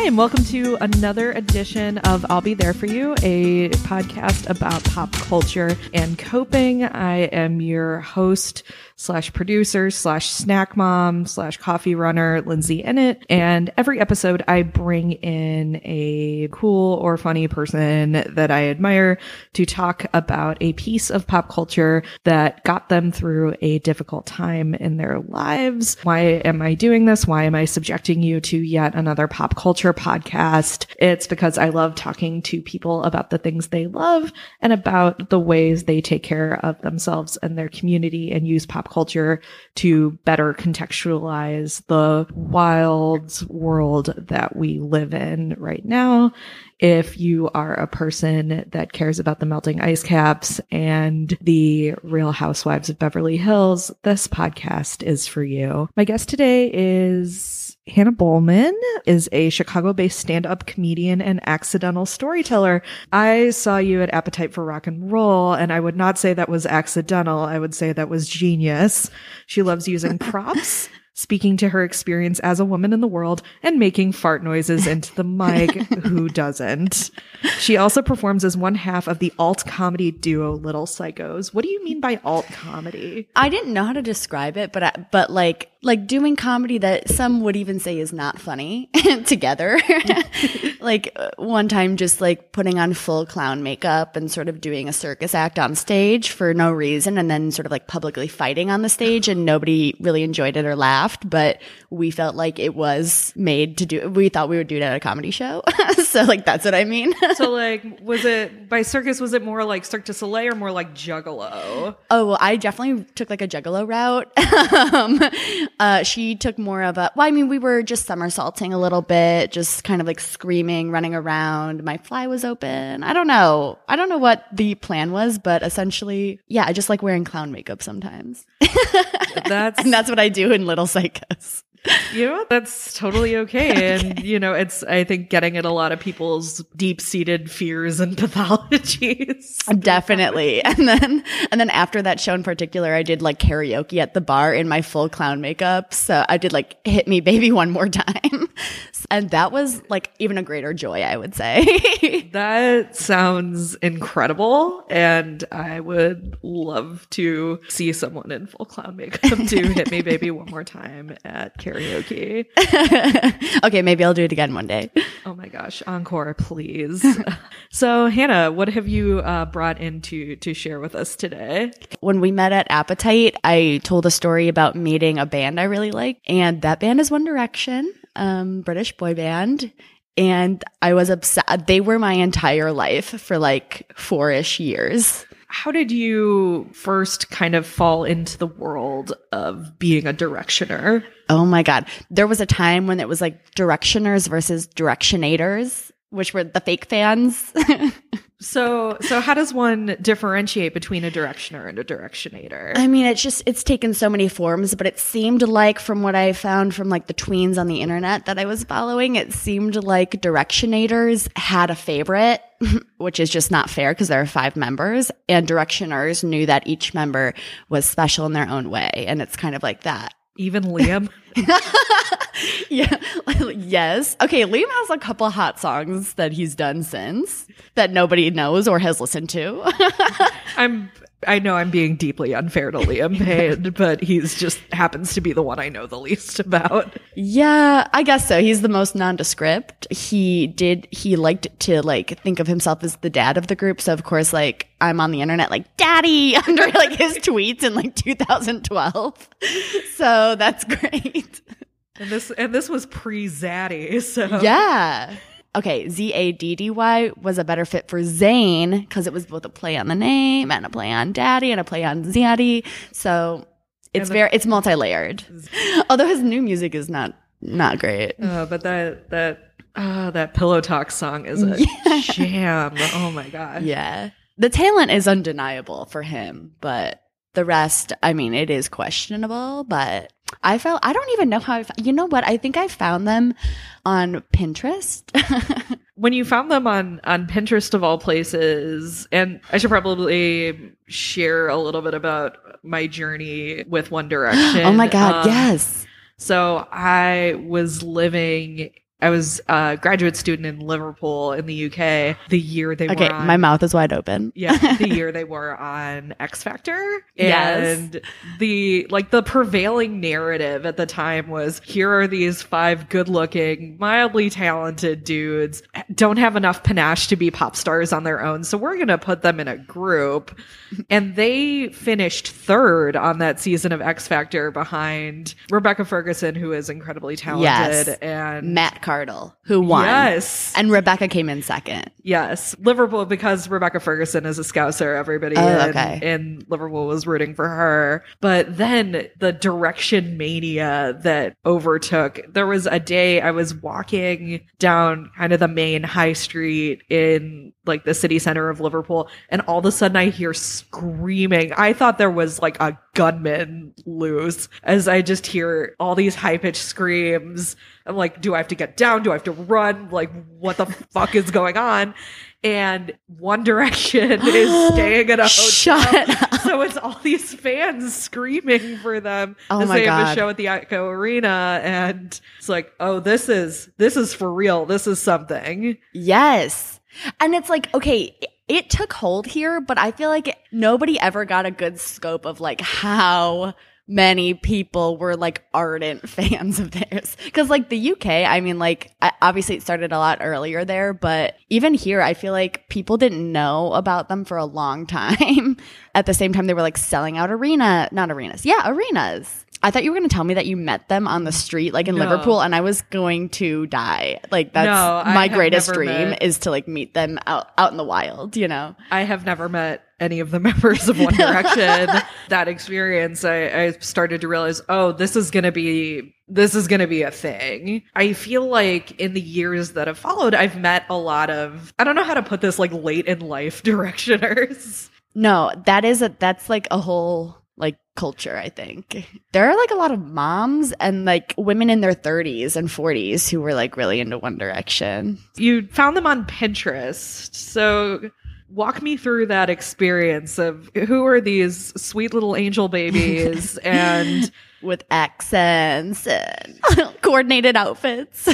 Hi, and welcome to another edition of I'll Be There For You, a podcast about pop culture and coping. I am your host slash producer slash snack mom slash coffee runner, Lindsay Innitt. And every episode I bring in a cool or funny person that I admire to talk about a piece of pop culture that got them through a difficult time in their lives. Why am I doing this? Why am I subjecting you to yet another pop culture podcast? It's because I love talking to people about the things they love and about the ways they take care of themselves and their community and use pop culture to better contextualize the wild world that we live in right now. If you are a person that cares about the melting ice caps and the Real Housewives of Beverly Hills, this podcast is for you. My guest today is Hannah Bollman, is a Chicago-based stand-up comedian and accidental storyteller. I saw you at Appetite for Rock and Roll, and I would not say that was accidental. I would say that was genius. She loves using props, speaking to her experience as a woman in the world, and making fart noises into the mic. Who doesn't? She also performs as one half of the alt comedy duo Little Psychos. What do you mean by alt comedy? I didn't know how to describe it, but like doing comedy that some would even say is not funny together. Like one time just like putting on full clown makeup and sort of doing a circus act on stage for no reason, and then sort of like publicly fighting on the stage, and nobody really enjoyed it or laughed, but we felt like it was made to do. We thought we would do it at a comedy show. So like that's what I mean. So like, was it by circus, was it more like Cirque du Soleil or more like Juggalo? Oh, well, I definitely took like a Juggalo route. She took more of a, well, I mean, we were just somersaulting a little bit, just kind of like screaming, running around. My fly was open. I don't know what the plan was, but essentially, yeah, I just like wearing clown makeup sometimes. And that's what I do in Little Psychos. You know, that's totally okay. And, you know, it's, I think, getting at a lot of people's deep-seated fears and pathologies. Definitely. And then after that show in particular, I did like karaoke at the bar in my full clown makeup. So I did like Hit Me Baby One More Time. And that was like even a greater joy, I would say. That sounds incredible. And I would love to see someone in full clown makeup do Hit Me Baby One More Time at karaoke. Okay, maybe I'll do it again one day. Oh my gosh, encore, please. So Hannah, what have you brought in to share with us today? When we met at Appetite, I told a story about meeting a band I really like, and that band is One Direction, British boy band. And I was obsessed. They were my entire life for like 4-ish years. How did you first kind of fall into the world of being a Directioner? Oh my God. There was a time when it was like Directioners versus Directionators, which were the fake fans. So how does one differentiate between a Directioner and a Directionator? I mean, it's taken so many forms, but it seemed like, from what I found from like the tweens on the internet that I was following, it seemed like Directionators had a favorite, which is just not fair because there are 5 members, and Directioners knew that each member was special in their own way. And it's kind of like that. Even Liam? Yeah. Yes. Okay, Liam has a couple hot songs that he's done since that nobody knows or has listened to. I know I'm being deeply unfair to Liam Payne, but he's just happens to be the one I know the least about. Yeah, I guess so. He's the most nondescript. He liked to like think of himself as the dad of the group. So of course, like I'm on the internet like daddy under like his tweets in like 2012. So that's great. And this was pre-Zaddy, so yeah. Okay, Zaddy was a better fit for Zayn because it was both a play on the name and a play on daddy and a play on zaddy. So it's multi-layered. Although his new music is not great. But that Pillow Talk song is a jam. Oh my God. Yeah. The talent is undeniable for him, but the rest, I mean, it is questionable, but I don't even know how you know what? I think I found them on Pinterest. When you found them on Pinterest of all places, and I should probably share a little bit about my journey with One Direction. Oh my God, yes. So I was living I was a graduate student in Liverpool in the UK the year they were on. Okay, my mouth is wide open. Yeah, the year they were on X Factor. And yes. The prevailing narrative at the time was, here are these 5 good-looking, mildly talented dudes, don't have enough panache to be pop stars on their own, so we're going to put them in a group. And they finished 3rd on that season of X Factor behind Rebecca Ferguson, who is incredibly talented. Yes. And Matt Cardle, who won. Yes. And Rebecca came in 2nd. Yes. Liverpool, because Rebecca Ferguson is a Scouser, everybody in Liverpool was rooting for her. But then the direction mania that overtook. There was a day I was walking down kind of the main high street in the city center of Liverpool, and all of a sudden I hear screaming. I thought there was a gunman loose, as I just hear all these high-pitched screams. I'm like, do I have to get down? Do I have to run? What the fuck is going on? And One Direction is staying at a hotel. Shut up. So it's all these fans screaming for them as they have a show at the Echo Arena. And it's like, oh, this is for real. This is something. Yes. And it's it took hold here, but I feel like nobody ever got a good scope of how many people were ardent fans of theirs, because the UK, I mean, obviously it started a lot earlier there, but even here I feel like people didn't know about them for a long time. At the same time, they were selling out arenas. I thought you were going to tell me that you met them on the street, in Liverpool, and I was going to die. My greatest dream is to meet them out in the wild, I have never met any of the members of One Direction. That experience, I started to realize, oh, this is going to be a thing. I feel in the years that have followed, I've met a lot of, I don't know how to put this, late in life directioners. No, that's a whole culture, I think. There are a lot of moms and women in their 30s and 40s who were really into One Direction. You found them on Pinterest. So walk me through that experience of who are these sweet little angel babies and with accents and coordinated outfits.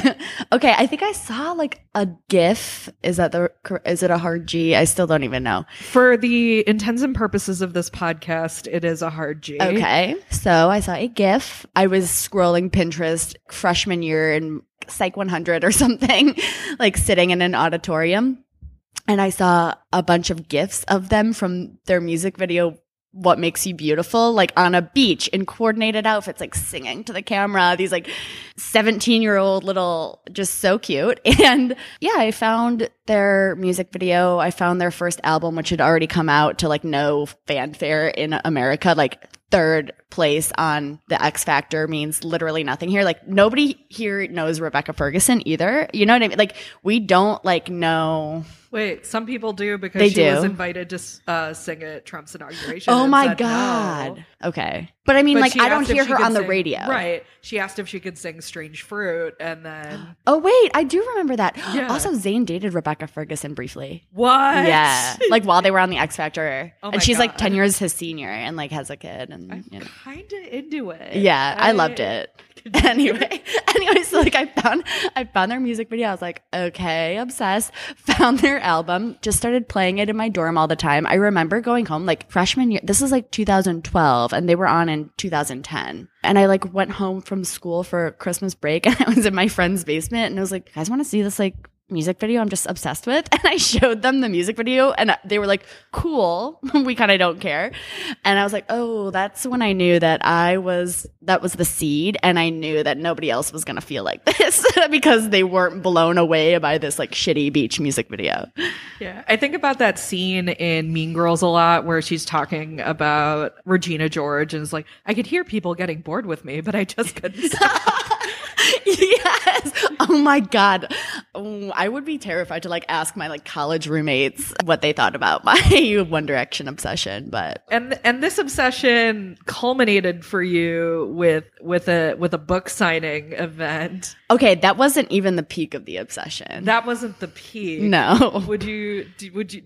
Okay, I think I saw a GIF. Is it a hard G? I still don't even know. For the intents and purposes of this podcast, it is a hard G. Okay, so I saw a GIF. I was scrolling Pinterest freshman year in Psych 100 or something, sitting in an auditorium, and I saw a bunch of GIFs of them from their music video What Makes You Beautiful, on a beach in coordinated outfits, singing to the camera, these 17-year-old little, just so cute. And yeah, I found their music video. I found their first album, which had already come out to no fanfare in America, 3rd place on the X Factor means literally nothing here. Nobody here knows Rebecca Ferguson either. You know what I mean? We don't know. Wait, some people do because she was invited to sing at Trump's inauguration. Oh my God. No. Okay. But I mean, I don't hear her on the radio. Right. She asked if she could sing Strange Fruit, and then. Oh, wait. I do remember that. Yeah. Also, Zayn dated Rebecca Ferguson briefly. What? Yeah. While they were on the X Factor. Oh, and she's 10 years his senior and has a kid. And I'm kind of into it. Yeah. I loved it. Anyway, so I found their music video. I was okay, obsessed. Found their album. Just started playing it in my dorm all the time. I remember going home freshman year. This is 2012, and they were on in 2010. And I went home from school for Christmas break, and I was in my friend's basement, and I was like, "Guys, want to see this music video I'm just obsessed with?" And I showed them the music video, and they were like, "Cool, we kind of don't care." And I was like, oh, that's when I knew that that was the seed, and I knew that nobody else was going to feel like this because they weren't blown away by this shitty beach music video. Yeah, I think about that scene in Mean Girls a lot where she's talking about Regina George and is like, I could hear people getting bored with me, but I just couldn't stop. Yes. Oh my God. Oh, I would be terrified to ask my college roommates what they thought about my One Direction obsession, but and this obsession culminated for you with a book signing event. Okay, that wasn't even the peak of the obsession. That wasn't the peak. No.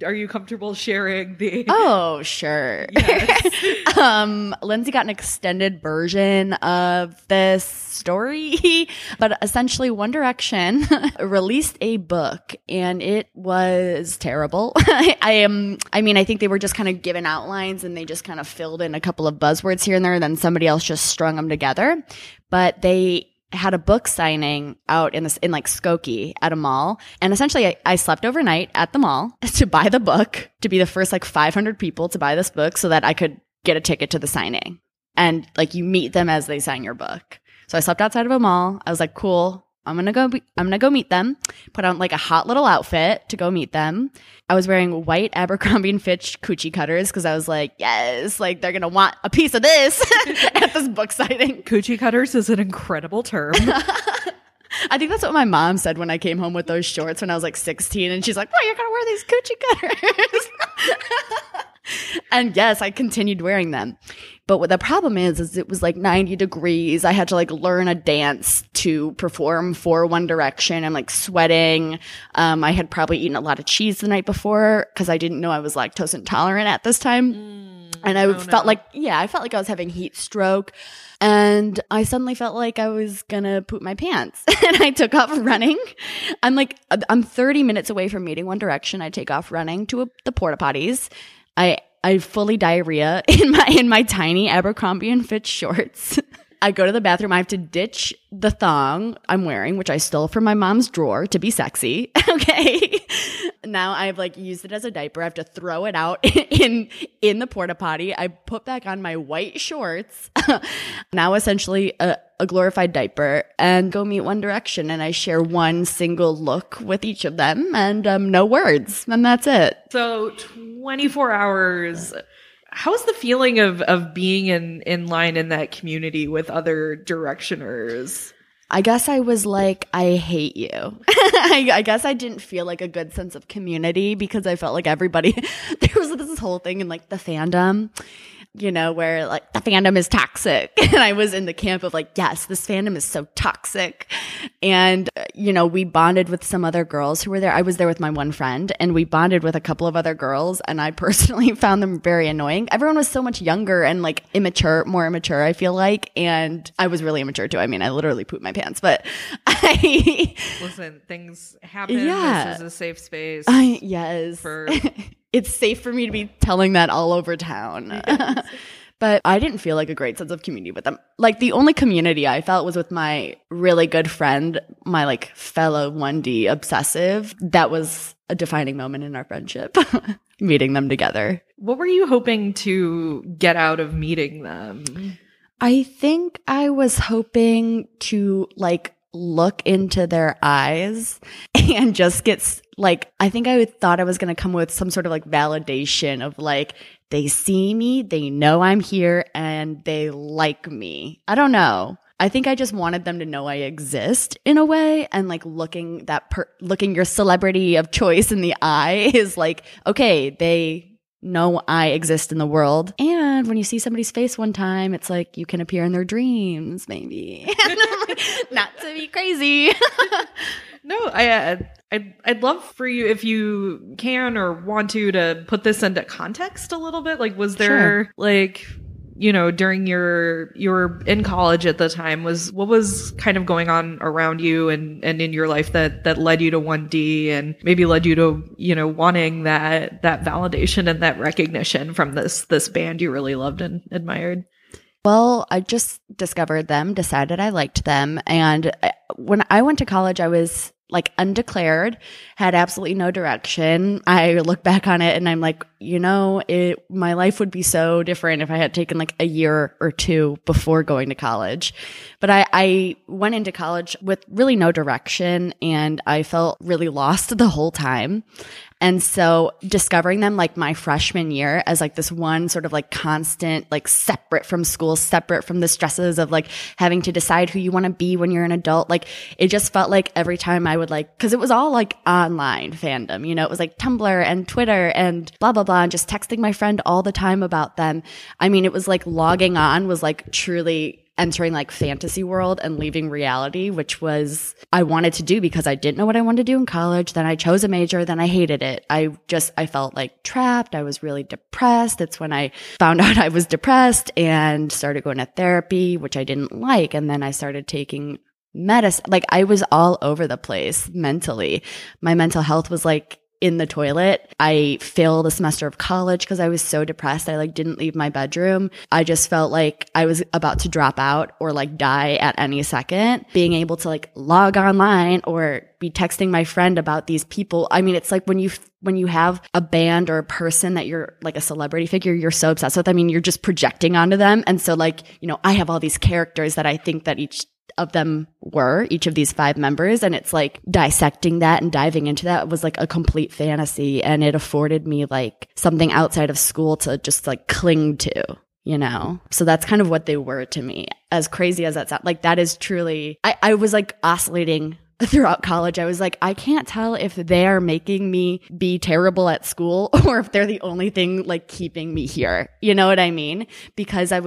Are you comfortable sharing the? Oh, sure. Yes. Lindsay got an extended version of this story. But essentially, One Direction Direction released a book, and it was terrible. I think they were just kind of given outlines, and they just kind of filled in a couple of buzzwords here and there, and then somebody else just strung them together. But they had a book signing out in Skokie at a mall. And essentially I slept overnight at the mall to buy the book, to be the first 500 people to buy this book so that I could get a ticket to the signing. And you meet them as they sign your book. So I slept outside of a mall. I was like, cool, I'm going to go meet them. Put on a hot little outfit to go meet them. I was wearing white Abercrombie and Fitch coochie cutters because I was like, yes, they're going to want a piece of this at this book signing. Coochie cutters is an incredible term. I think that's what my mom said when I came home with those shorts when I was 16. And she's like, well, you're going to wear these coochie cutters. And yes, I continued wearing them. But what the problem is it was 90 degrees. I had to learn a dance to perform for One Direction. I'm sweating. I had probably eaten a lot of cheese the night before because I didn't know I was lactose intolerant at this time. And I felt like I was having heat stroke. And I suddenly felt like I was going to poop my pants. And I took off running. I'm 30 minutes away from meeting One Direction. I take off running to the porta potties. I fully diarrhea in my tiny Abercrombie and Fitch shorts. I go to the bathroom. I have to ditch the thong I'm wearing, which I stole from my mom's drawer to be sexy. Okay. Now I've used it as a diaper. I have to throw it out in the porta potty. I put back on my white shorts, now essentially a glorified diaper, and go meet One Direction. And I share one single look with each of them and no words. And that's it. So 24 hours. How's the feeling of being in line in that community with other Directioners? I guess I was I hate you. I guess I didn't feel a good sense of community because I felt everybody – there was this whole thing in the fandom, where the fandom is toxic. And I was in the camp of yes, this fandom is so toxic. And, we bonded with some other girls who were there. I was there with my one friend, and we bonded with a couple of other girls. And I personally found them very annoying. Everyone was so much younger and immature, more immature, I feel like. And I was really immature too. I mean, I literally pooped my pants, but I... Listen, things happen. Yeah. This is a safe space. Yes. It's safe for me to be telling that all over town. But I didn't feel a great sense of community with them. The only community I felt was with my really good friend, my fellow 1D obsessive. That was a defining moment in our friendship, meeting them together. What were you hoping to get out of meeting them? I think I was hoping to look into their eyes and just get I think I thought I was going to come with some sort of validation of they see me, they know I'm here, and they like me. I don't know. I think I just wanted them to know I exist in a way, and looking your celebrity of choice in the eye is okay, they know I exist in the world. And when you see somebody's face one time, it's you can appear in their dreams, maybe. Not to be crazy. No, I'd love for you, if you can or want to put this into context a little bit. Was there, sure, during your in college at the time, what was kind of going on around you and in your life that led you to 1D and maybe led you to, wanting that validation and that recognition from this band you really loved and admired? Well, I just discovered them, decided I liked them. And when I went to college, I was undeclared, had absolutely no direction. I look back on it and I'm my life would be so different if I had taken a year or two before going to college. But I went into college with really no direction, and I felt really lost the whole time. And so discovering them my freshman year as this one sort of constant, separate from school, separate from the stresses of having to decide who you want to be when you're an adult. It just felt every time I would because it was all online fandom, it was Tumblr and Twitter and blah, blah, blah, and just texting my friend all the time about them. I mean, it was logging on was truly entering fantasy world and leaving reality, which was I wanted to do because I didn't know what I wanted to do in college. Then I chose a major. Then I hated it. I felt trapped. I was really depressed. That's when I found out I was depressed and started going to therapy, which I didn't like. And then I started taking medicine. Like, I was all over the place mentally. My mental health was like in the toilet. I failed a semester of college because I was so depressed. I like didn't leave my bedroom. I just felt like I was about to drop out or like die at any second. Being able to like log online or be texting my friend about these people. I mean, it's like when you have a band or a person that you're like a celebrity figure, you're so obsessed with. I mean, you're just projecting onto them. And so like, you know, I have all these characters that I think that each of these five members. And it's like dissecting that and diving into that was like a complete fantasy. And it afforded me like something outside of school to just like cling to, you know? So that's kind of what they were to me. As crazy as that sounds, like that is truly, I was like oscillating throughout college. I was like, I can't tell if they're making me be terrible at school or if they're the only thing like keeping me here. You know what I mean? Because I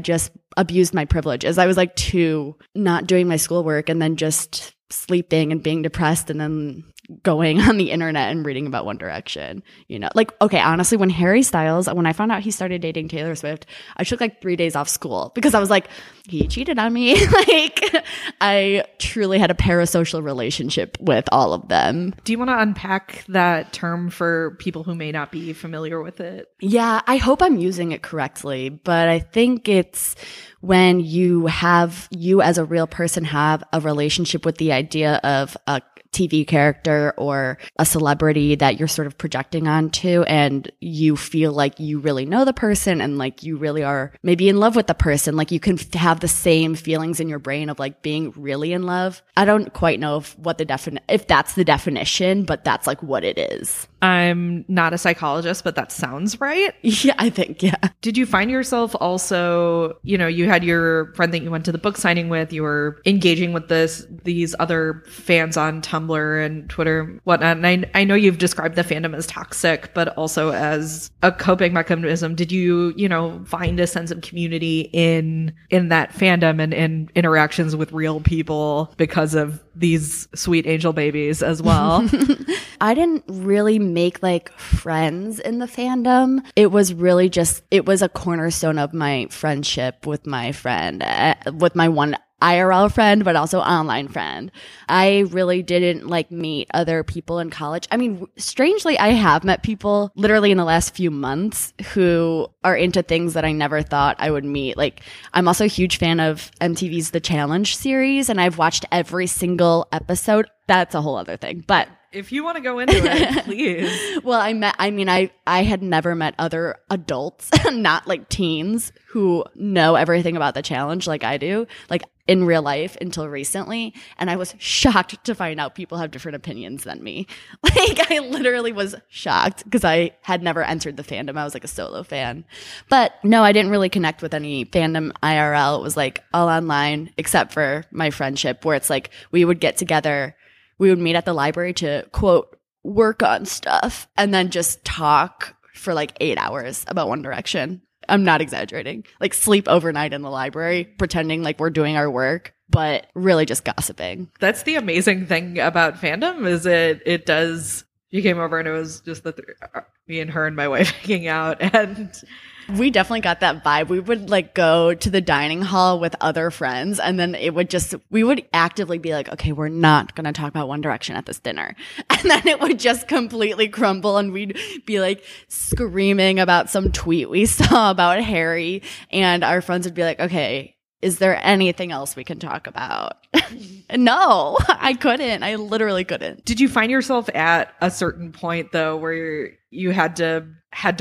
just abused my privileges. I was like too not doing my schoolwork and then just sleeping and being depressed and then going on the internet and reading about One Direction. You know, like, okay, honestly, when I found out he started dating Taylor Swift, I took like 3 days off school because I was like, he cheated on me. Like, I truly had a parasocial relationship with all of them. Do you want to unpack that term for people who may not be familiar with it? Yeah, I hope I'm using it correctly, but I think it's when you as a real person have a relationship with the idea of a TV character or a celebrity that you're sort of projecting onto, and you feel like you really know the person and like you really are maybe in love with the person. Like you can have the same feelings in your brain of like being really in love. I don't quite know if that's the definition, but that's like what it is. I'm not a psychologist, but that sounds right. Yeah, I think, yeah. Did you find yourself also, you know, you had your friend that you went to the book signing with, you were engaging with these other fans on Tumblr and Twitter and whatnot. And I know you've described the fandom as toxic, but also as a coping mechanism. Did you, you know, find a sense of community in that fandom and in interactions with real people because of these sweet angel babies as well? I didn't really make like friends in the fandom. It was really just, it was a cornerstone of my friendship with my friend, with my one IRL friend, but also online friend. I really didn't like meet other people in college. I mean, strangely, I have met people literally in the last few months who are into things that I never thought I would meet. Like, I'm also a huge fan of MTV's The Challenge series, and I've watched every single episode. That's a whole other thing, but if you want to go into it, please. Well, I had never met other adults, not like teens, who know everything about The Challenge like I do, like in real life until recently. And I was shocked to find out people have different opinions than me. Like, I literally was shocked because I had never entered the fandom. I was like a solo fan. But no, I didn't really connect with any fandom IRL. It was like all online except for my friendship, where it's like we would get together. We would meet at the library to, quote, work on stuff and then just talk for like 8 hours about One Direction. I'm not exaggerating. Like sleep overnight in the library, pretending like we're doing our work, but really just gossiping. That's the amazing thing about fandom is it does. You came over and it was just me and her and my wife hanging out, and we definitely got that vibe. We would like go to the dining hall with other friends, and then we would actively be like, okay, we're not going to talk about One Direction at this dinner. And then it would just completely crumble, and we'd be like screaming about some tweet we saw about Harry, and our friends would be like, okay, is there anything else we can talk about? No, I couldn't. I literally couldn't. Did you find yourself at a certain point, though, where you had to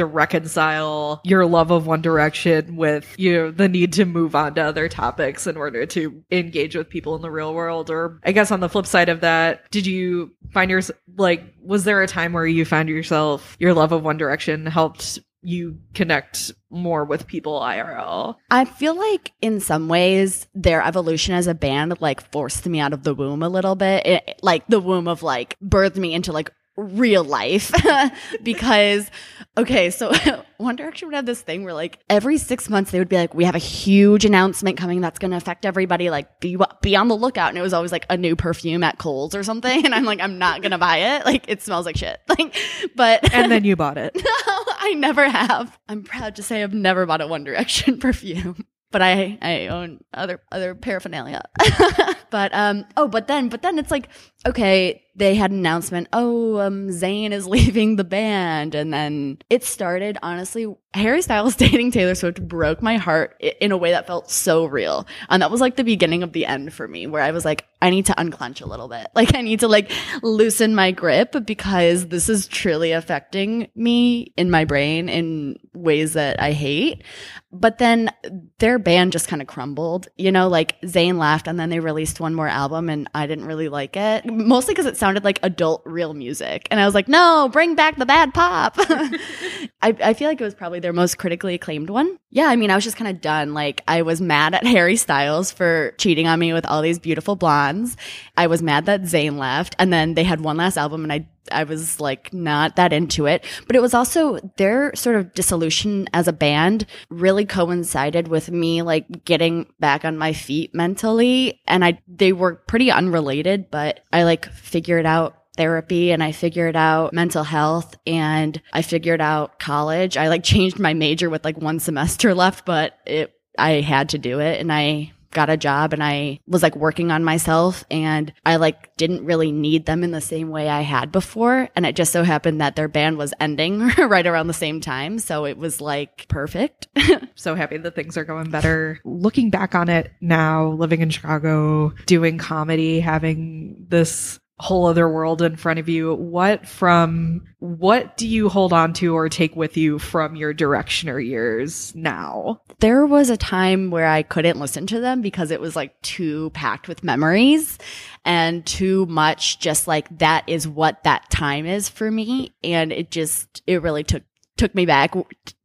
reconcile your love of One Direction with, you know, the need to move on to other topics in order to engage with people in the real world? Or I guess on the flip side of that, did you find yourself, like, was there a time where you found yourself, your love of One Direction helped you connect more with people IRL? I feel like in some ways their evolution as a band like forced me out of the womb a little bit. It, like the womb of like birthed me into like real life. Because, okay, so One Direction would have this thing where like every 6 months they would be like, we have a huge announcement coming that's going to affect everybody. Like be on the lookout. And it was always like a new perfume at Kohl's or something. And I'm like, I'm not going to buy it. Like it smells like shit. Like, but. And then you bought it. No, I never have. I'm proud to say I've never bought a One Direction perfume. But I own other paraphernalia. But then it's like, okay, they had an announcement. Zayn is leaving the band. And then it started, honestly, Harry Styles dating Taylor Swift broke my heart in a way that felt so real. And that was like the beginning of the end for me, where I was like, I need to unclench a little bit. Like, I need to like loosen my grip, because this is truly affecting me in my brain in ways that I hate. But then their band just kind of crumbled, you know, like Zayn left and then they released one more album and I didn't really like it, mostly because it sounded like adult real music. And I was like, no, bring back the bad pop. I feel like it was probably their most critically acclaimed one. Yeah, I mean, I was just kind of done. Like, I was mad at Harry Styles for cheating on me with all these beautiful blondes. I was mad that Zayn left. And then they had one last album and I was like not that into it. But it was also their sort of dissolution as a band really coincided with me like getting back on my feet mentally. And they were pretty unrelated, but I like figured out therapy and I figured out mental health and I figured out college. I like changed my major with like one semester left, but I had to do it, and I got a job and I was like working on myself, and I like didn't really need them in the same way I had before. And it just so happened that their band was ending right around the same time. So it was like perfect. So happy that things are going better. Looking back on it now, living in Chicago, doing comedy, having this whole other world in front of you, what do you hold on to or take with you from your Directioner years now? There was a time where I couldn't listen to them because it was like too packed with memories and too much just like that is what that time is for me, and it really took me back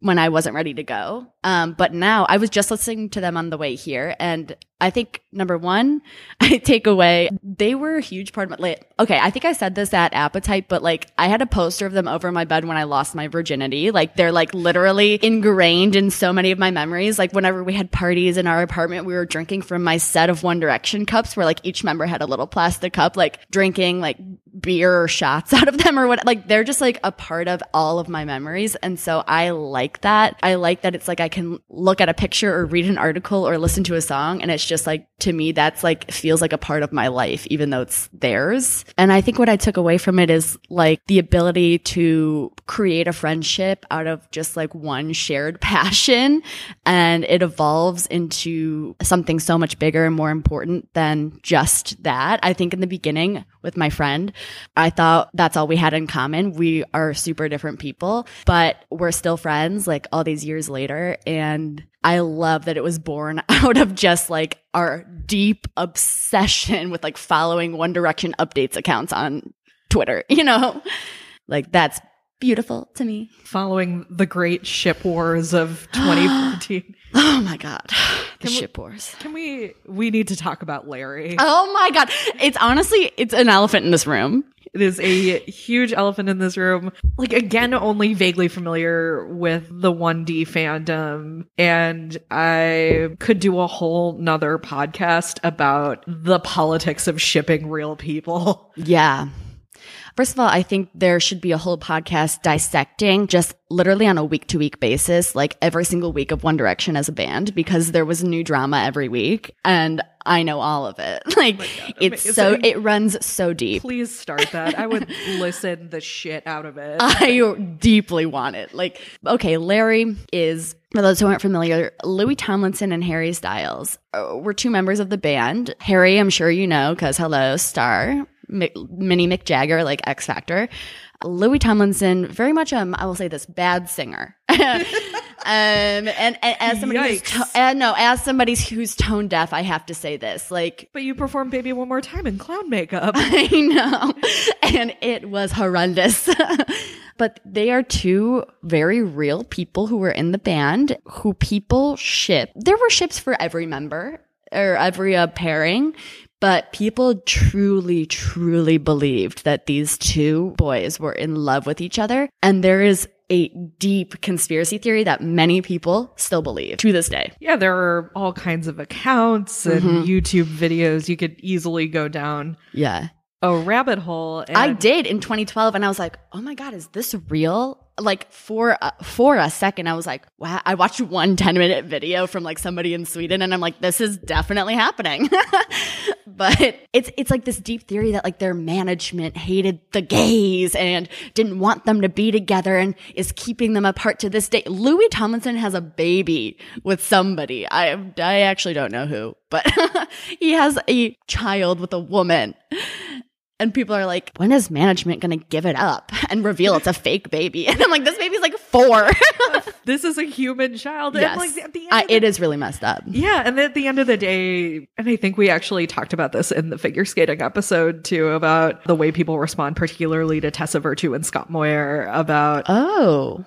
when I wasn't ready to go. But now I was just listening to them on the way here, and I think number one, I take away, they were a huge part of my, like, okay, I think I said this at Appetite, but like I had a poster of them over my bed when I lost my virginity. Like, they're like literally ingrained in so many of my memories. Like, whenever we had parties in our apartment, we were drinking from my set of One Direction cups where like each member had a little plastic cup, like drinking like beer or shots out of them or what. Like, they're just like a part of all of my memories. And so I like that. I like that it's like I can look at a picture or read an article or listen to a song, and it's just like, to me, that's like feels like a part of my life, even though it's theirs. And I think what I took away from it is like the ability to create a friendship out of just like one shared passion, and it evolves into something so much bigger and more important than just that. I think in the beginning with my friend, I thought that's all we had in common. We are super different people, but we're still friends like all these years later. And I love that it was born out of just like our deep obsession with like following One Direction updates accounts on Twitter, you know, like that's beautiful to me. Following the great ship wars of 2014. Oh my God. Ship wars. We need to talk about Larry. Oh my God. It's an elephant in this room. It is a huge elephant in this room. Like, again, only vaguely familiar with the 1D fandom. And I could do a whole nother podcast about the politics of shipping real people. Yeah. First of all, I think there should be a whole podcast dissecting just literally on a week-to-week basis, like every single week of One Direction as a band, because there was new drama every week, and I know all of it. Like, oh, it's so like, it runs so deep. Please start that. I would listen the shit out of it. I deeply want it. Like, okay, Larry is, for those who aren't familiar, Louis Tomlinson and Harry Styles were two members of the band. Harry, I'm sure you know, because hello, star. Mini Mick Jagger, like X Factor. Louis Tomlinson, very much, I will say this, bad singer. And as somebody who's tone deaf, I have to say this. Like, but you performed "Baby One More Time" in clown makeup. I know, and it was horrendous. But they are two very real people who were in the band who people ship. There were ships for every member or every pairing. But people truly, truly believed that these two boys were in love with each other. And there is a deep conspiracy theory that many people still believe to this day. Yeah, there are all kinds of accounts and YouTube videos. You could easily go down. Yeah. a rabbit hole. And I did in 2012, and I was like, oh my God, is this real? Like for a second, I was like, wow. I watched one 10-minute video from like somebody in Sweden, and I'm like, this is definitely happening. But it's like this deep theory that like their management hated the gays and didn't want them to be together and is keeping them apart to this day. Louis Tomlinson has a baby with somebody. I actually don't know who, but he has a child with a woman. And people are like, when is management going to give it up and reveal it's a fake baby? And I'm like, this baby's like 4. This is a human child. Yes. And like, at the end it is really messed up. Yeah. And at the end of the day, and I think we actually talked about this in the figure skating episode too, about the way people respond, particularly to Tessa Virtue and Scott Moir, about,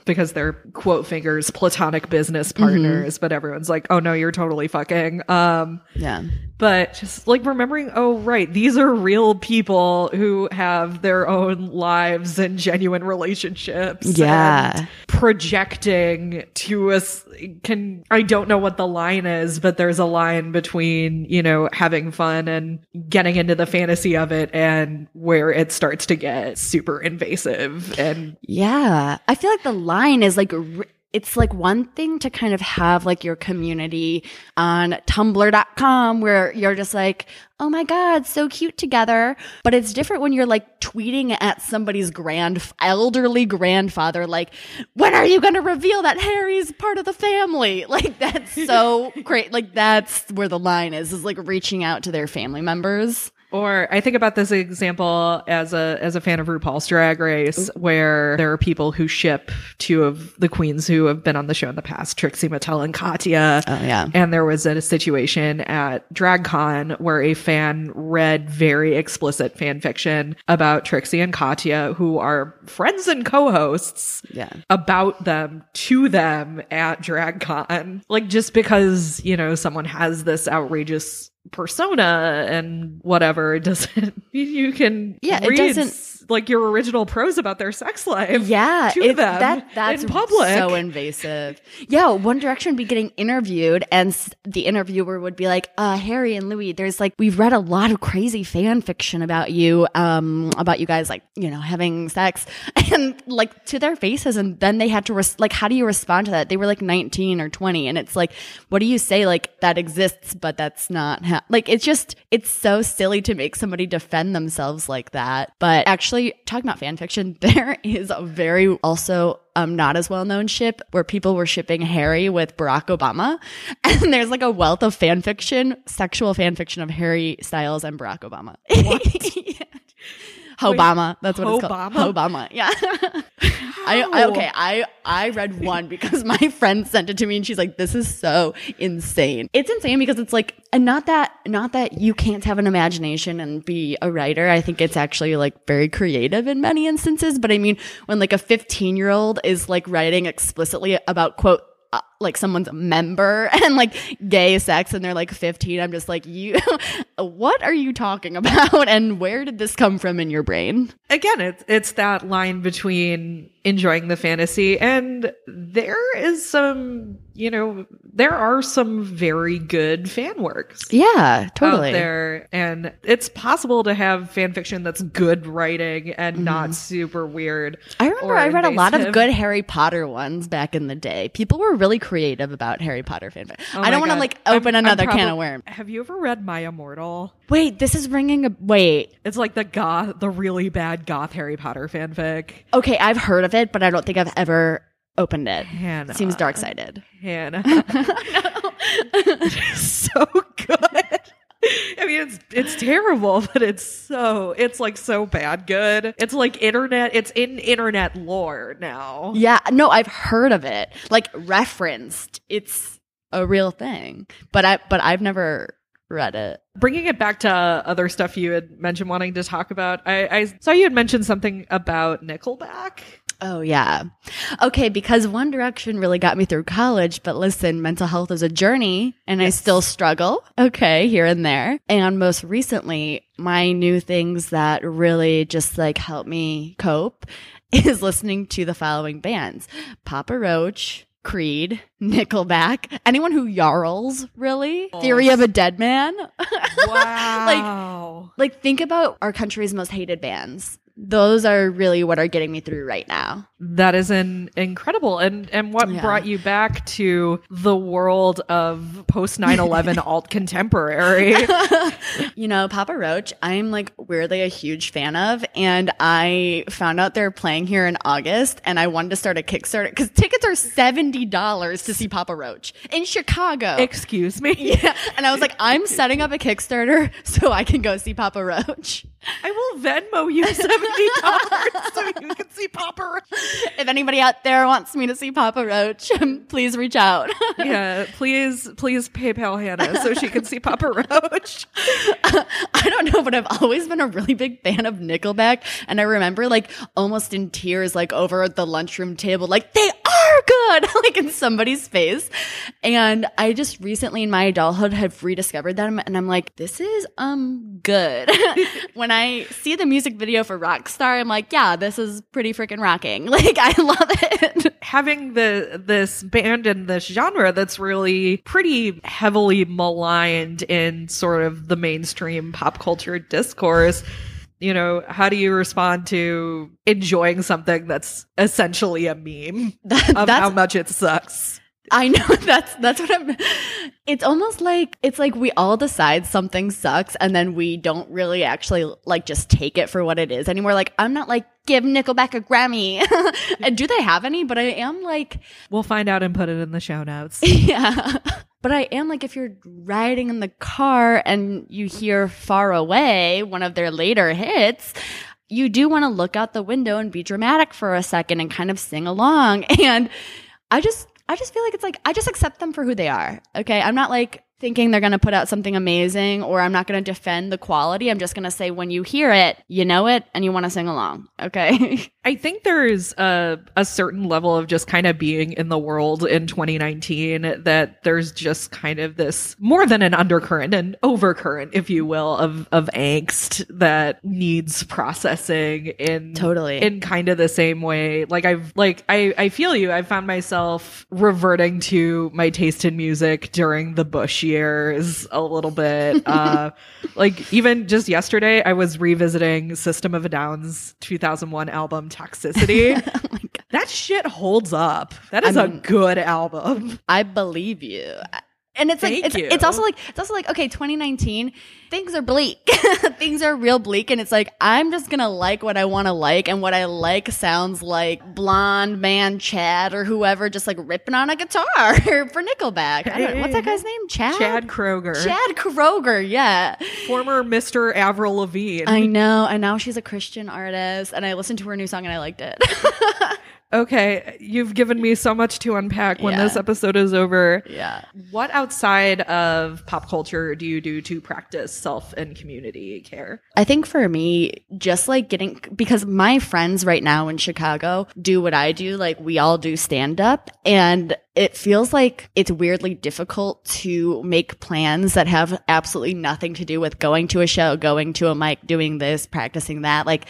because they're quote fingers, platonic business partners, but everyone's like, oh no, you're totally fucking. Yeah. But just like remembering, oh, right, these are real people who have their own lives and genuine relationships. Yeah. And projecting to us can, I don't know what the line is, but there's a line between, you know, having fun and getting into the fantasy of it and where it starts to get super invasive. And yeah, I feel like the line is like, it's like one thing to kind of have like your community on Tumblr.com where you're just like, oh my God, so cute together. But it's different when you're like tweeting at somebody's elderly grandfather, like, when are you going to reveal that Harry's part of the family? Like, that's so great. Like, that's where the line is like reaching out to their family members. Or I think about this example as a fan of RuPaul's Drag Race, where there are people who ship two of the queens who have been on the show in the past, Trixie Mattel and Katya. Oh, yeah. And there was a situation at DragCon where a fan read very explicit fan fiction about Trixie and Katya, who are friends and co-hosts, about them to them at DragCon. Like, just because, you know, someone has this outrageous persona and whatever, it doesn't like your original prose about their sex life to them that's in public. So invasive. One Direction would be getting interviewed and the interviewer would be like, Harry and Louis, there's like, we've read a lot of crazy fan fiction about you guys, like, you know, having sex, and like to their faces. And then they had to like, how do you respond to that? They were like 19 or 20 and it's like, what do you say? Like, that exists, but that's not like, it's just, it's so silly to make somebody defend themselves like that. But actually, talking about fan fiction, there is a very also not as well-known ship where people were shipping Harry with Barack Obama. And there's like a wealth of fan fiction, sexual fan fiction of Harry Styles and Barack Obama. What? Obama. That's what it's called. Obama. Yeah. I read one because my friend sent it to me and she's like, this is so insane. It's insane because it's like, and not that you can't have an imagination and be a writer. I think it's actually like very creative in many instances. But I mean, when like a 15-year-old is like writing explicitly about, quote, like someone's a member and like gay sex and they're like 15, I'm just like, you, what are you talking about? And where did this come from in your brain? Again, it's that line between enjoying the fantasy, and there is some, you know, there are some very good fan works. Yeah, totally. Out there, and it's possible to have fan fiction that's good writing and not super weird. I remember I read a lot of good Harry Potter ones back in the day. People were really creative about Harry Potter fanfic. Oh, I don't want to like open another can of worms. Have you ever read My Immortal? Wait, this is ringing a... Wait. It's like the really bad goth Harry Potter fanfic. Okay, I've heard of it, but I don't think I've ever opened it. Hannah. It seems dark-sided. Hannah. So good. I mean, it's terrible, but it's like so bad good. It's like internet, it's in internet lore now. Yeah, no, I've heard of it, like referenced. It's a real thing, but I've never read it. Bringing it back to other stuff you had mentioned wanting to talk about, I saw you had mentioned something about Nickelback. Oh, yeah. Okay, because One Direction really got me through college, but listen, mental health is a journey, and I still struggle, okay, here and there. And most recently, my new things that really just like help me cope is listening to the following bands: Papa Roach, Creed, Nickelback, anyone who yarls, really. Oh. Theory of a Dead Man. Wow. Like think about our country's most hated bands. Those are really what are getting me through right now. That is incredible. And what brought you back to the world of post 9/11 alt contemporary? You know, Papa Roach, I'm like weirdly a huge fan of. And I found out they're playing here in August. And I wanted to start a Kickstarter because tickets are $70 to see Papa Roach in Chicago. Excuse me? Yeah. And I was like, I'm setting up a Kickstarter so I can go see Papa Roach. I will Venmo you $70 so you can see Papa Roach. If anybody out there wants me to see Papa Roach, please reach out. Yeah, please PayPal Hannah so she can see Papa Roach. I don't know, but I've always been a really big fan of Nickelback. And I remember like almost in tears, like over at the lunchroom table, like they are good, like in somebody's face. And I just recently in my adulthood have rediscovered them. And I'm like, this is good. When I see the music video for Rockstar, I'm like, yeah, this is pretty freaking rocking. Like, I love it. Having this band in this genre that's really pretty heavily maligned in sort of the mainstream pop culture discourse, you know, how do you respond to enjoying something that's essentially a meme of how much it sucks? I know that's what I'm. It's almost like it's like we all decide something sucks, and then we don't really actually like just take it for what it is anymore. Like I'm not like give Nickelback a Grammy, and do they have any? But I am like we'll find out and put it in the show notes. Yeah, but I am like if you're riding in the car and you hear Far Away, one of their later hits. You do want to look out the window and be dramatic for a second and kind of sing along, and I just feel like it's like I just accept them for who they are. Okay, I'm not like thinking they're going to put out something amazing or I'm not going to defend the quality. I'm just going to say when you hear it, you know it and you want to sing along. Okay. I think there's a certain level of just kind of being in the world in 2019 that there's just kind of this more than an undercurrent, an overcurrent, if you will, of angst that needs processing in kind of the same way. Like I feel you. I found myself reverting to my taste in music during the Bush years a little bit. Like even just yesterday, I was revisiting System of a Down's 2001 album Toxicity. Oh my God. That shit holds up. That is a good album. I believe you. And it's like it's also like okay, 2019 things are bleak. Things are real bleak, and it's like I'm just gonna like what I want to like, and what I like sounds like blonde man Chad or whoever just like ripping on a guitar for Nickelback. I don't know, what's that guy's name? Chad Kroger. Chad Kroger, yeah. Former Mr. Avril Lavigne. I know, and now she's a Christian artist, and I listened to her new song and I liked it. Okay, you've given me so much to unpack when this episode is over. Yeah. What outside of pop culture do you do to practice self and community care? I think for me, just like because my friends right now in Chicago do what I do, like we all do stand up, and it feels like it's weirdly difficult to make plans that have absolutely nothing to do with going to a show, going to a mic, doing this, practicing that. Like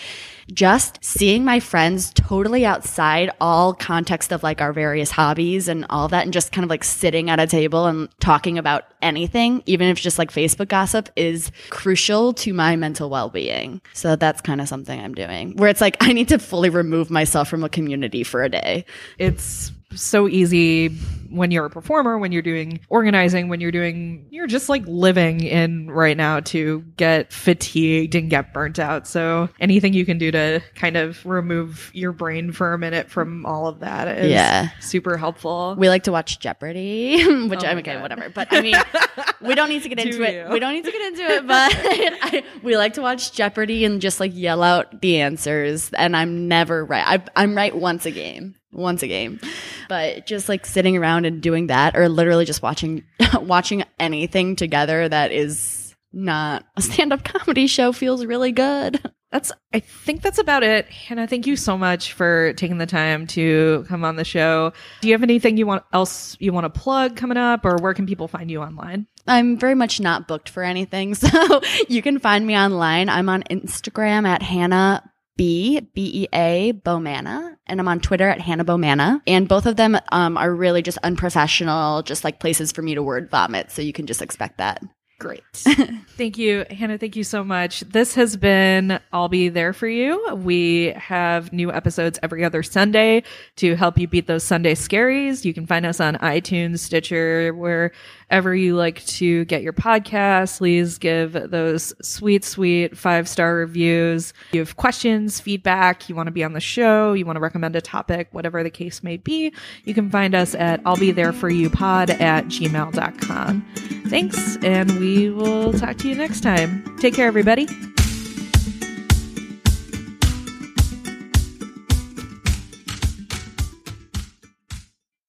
just seeing my friends totally outside all context of like our various hobbies and all that, and just kind of like sitting at a table and talking about anything, even if it's just like Facebook gossip, is crucial to my mental well-being. So that's kind of something I'm doing where it's like I need to fully remove myself from a community for a day. It's so easy when you're a performer, when you're doing organizing, you're just like living in right now to get fatigued and get burnt out. So anything you can do to kind of remove your brain for a minute from all of that is super helpful. We like to watch Jeopardy, which I'm okay, whatever. But I mean, we don't need to get into it. We don't need to get into it, but we like to watch Jeopardy and just like yell out the answers. And I'm never right. I'm right once a game. But just like sitting around and doing that, or literally just watching anything together that is not a stand-up comedy show feels really good. I think that's about it. Hannah, thank you so much for taking the time to come on the show. Do you have anything you want to plug coming up, or where can people find you online? I'm very much not booked for anything, so you can find me online. I'm on Instagram at Hannah B-E-A, Bomana, and I'm on Twitter at Hannah Bomana. And both of them are really just unprofessional, just like places for me to word vomit. So you can just expect that. Great. Thank you, Hannah. Thank you so much. This has been I'll Be There For You. We have new episodes every other Sunday to help you beat those Sunday scaries. You can find us on iTunes, Stitcher, wherever you like to get your podcasts. Please give those sweet, sweet 5-star reviews. If you have questions, feedback, you want to be on the show, you want to recommend a topic, whatever the case may be, you can find us at I'll Be There For You pod at gmail.com. Thanks, and we will talk to you next time. Take care, everybody.